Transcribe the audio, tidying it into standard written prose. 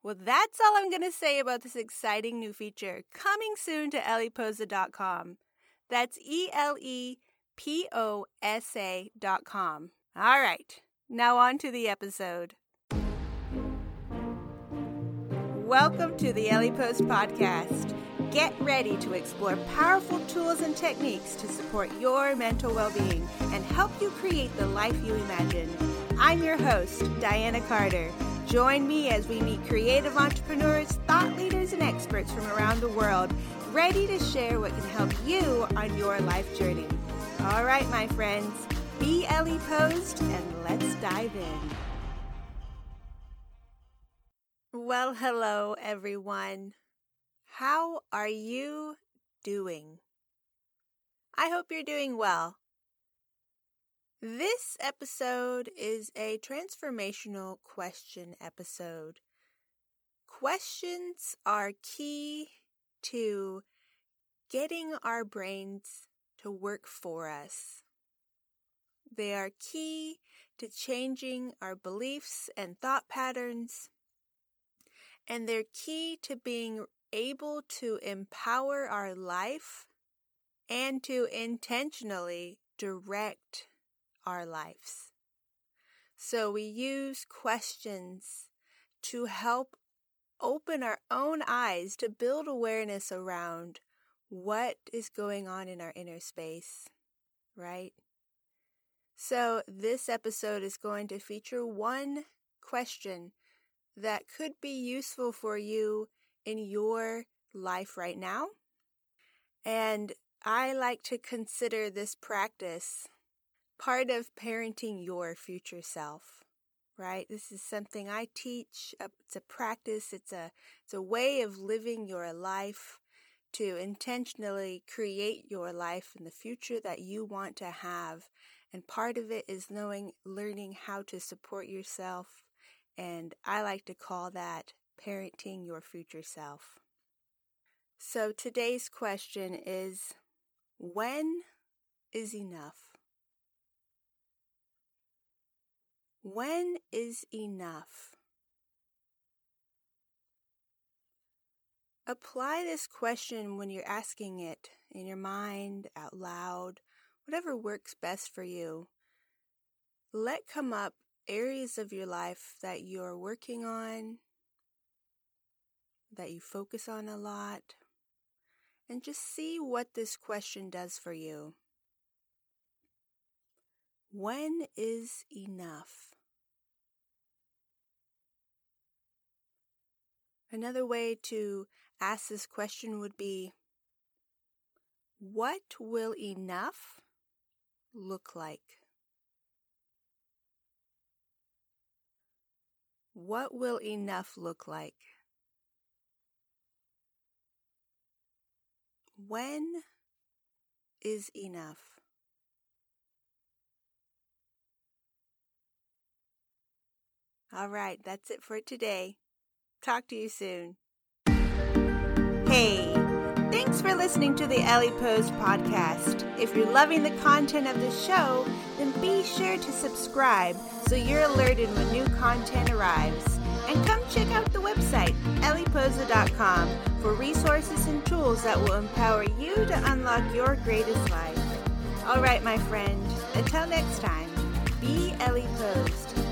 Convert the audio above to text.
Well, that's all I'm going to say about this exciting new feature coming soon to eleposa.com. That's eleposa.com. All right, now on to the episode. Welcome to the Eleposa podcast. Get ready to explore powerful tools and techniques to support your mental well-being and help you create the life you imagine. I'm your host, Diana Carter. Join me as we meet creative entrepreneurs, thought leaders, and experts from around the world, ready to share what can help you on your life journey. All right, my friends, be Eleposed and let's dive in. Well, hello, everyone. How are you doing? I hope you're doing well. This episode is a transformational question episode. Questions are key to getting our brains to work for us. They are key to changing our beliefs and thought patterns, and they're key to being able to empower our life and to intentionally direct our lives. So we use questions to help open our own eyes to build awareness around what is going on in our inner space, right? So this episode is going to feature one question that could be useful for you in your life right now. And I like to consider this practice part of parenting your future self, right? This is something I teach. It's a practice. It's a way of living your life to intentionally create your life in the future that you want to have. And part of it is learning how to support yourself. And I like to call that parenting your future self. So today's question is, when is enough? When is enough? Apply this question when you're asking it in your mind, out loud, whatever works best for you. Let come up areas of your life that you're working on, that you focus on a lot, and just see what this question does for you. When is enough? Another way to ask this question would be, what will enough look like? What will enough look like? When is enough? All right, that's it for today. Talk to you soon. Hey, thanks for listening to the Eleposa podcast. If you're loving the content of the show, then be sure to subscribe so you're alerted when new content arrives. And come check out the website, eleposa.com, for resources and tools that will empower you to unlock your greatest life. All right, my friend, until next time, be Eleposed.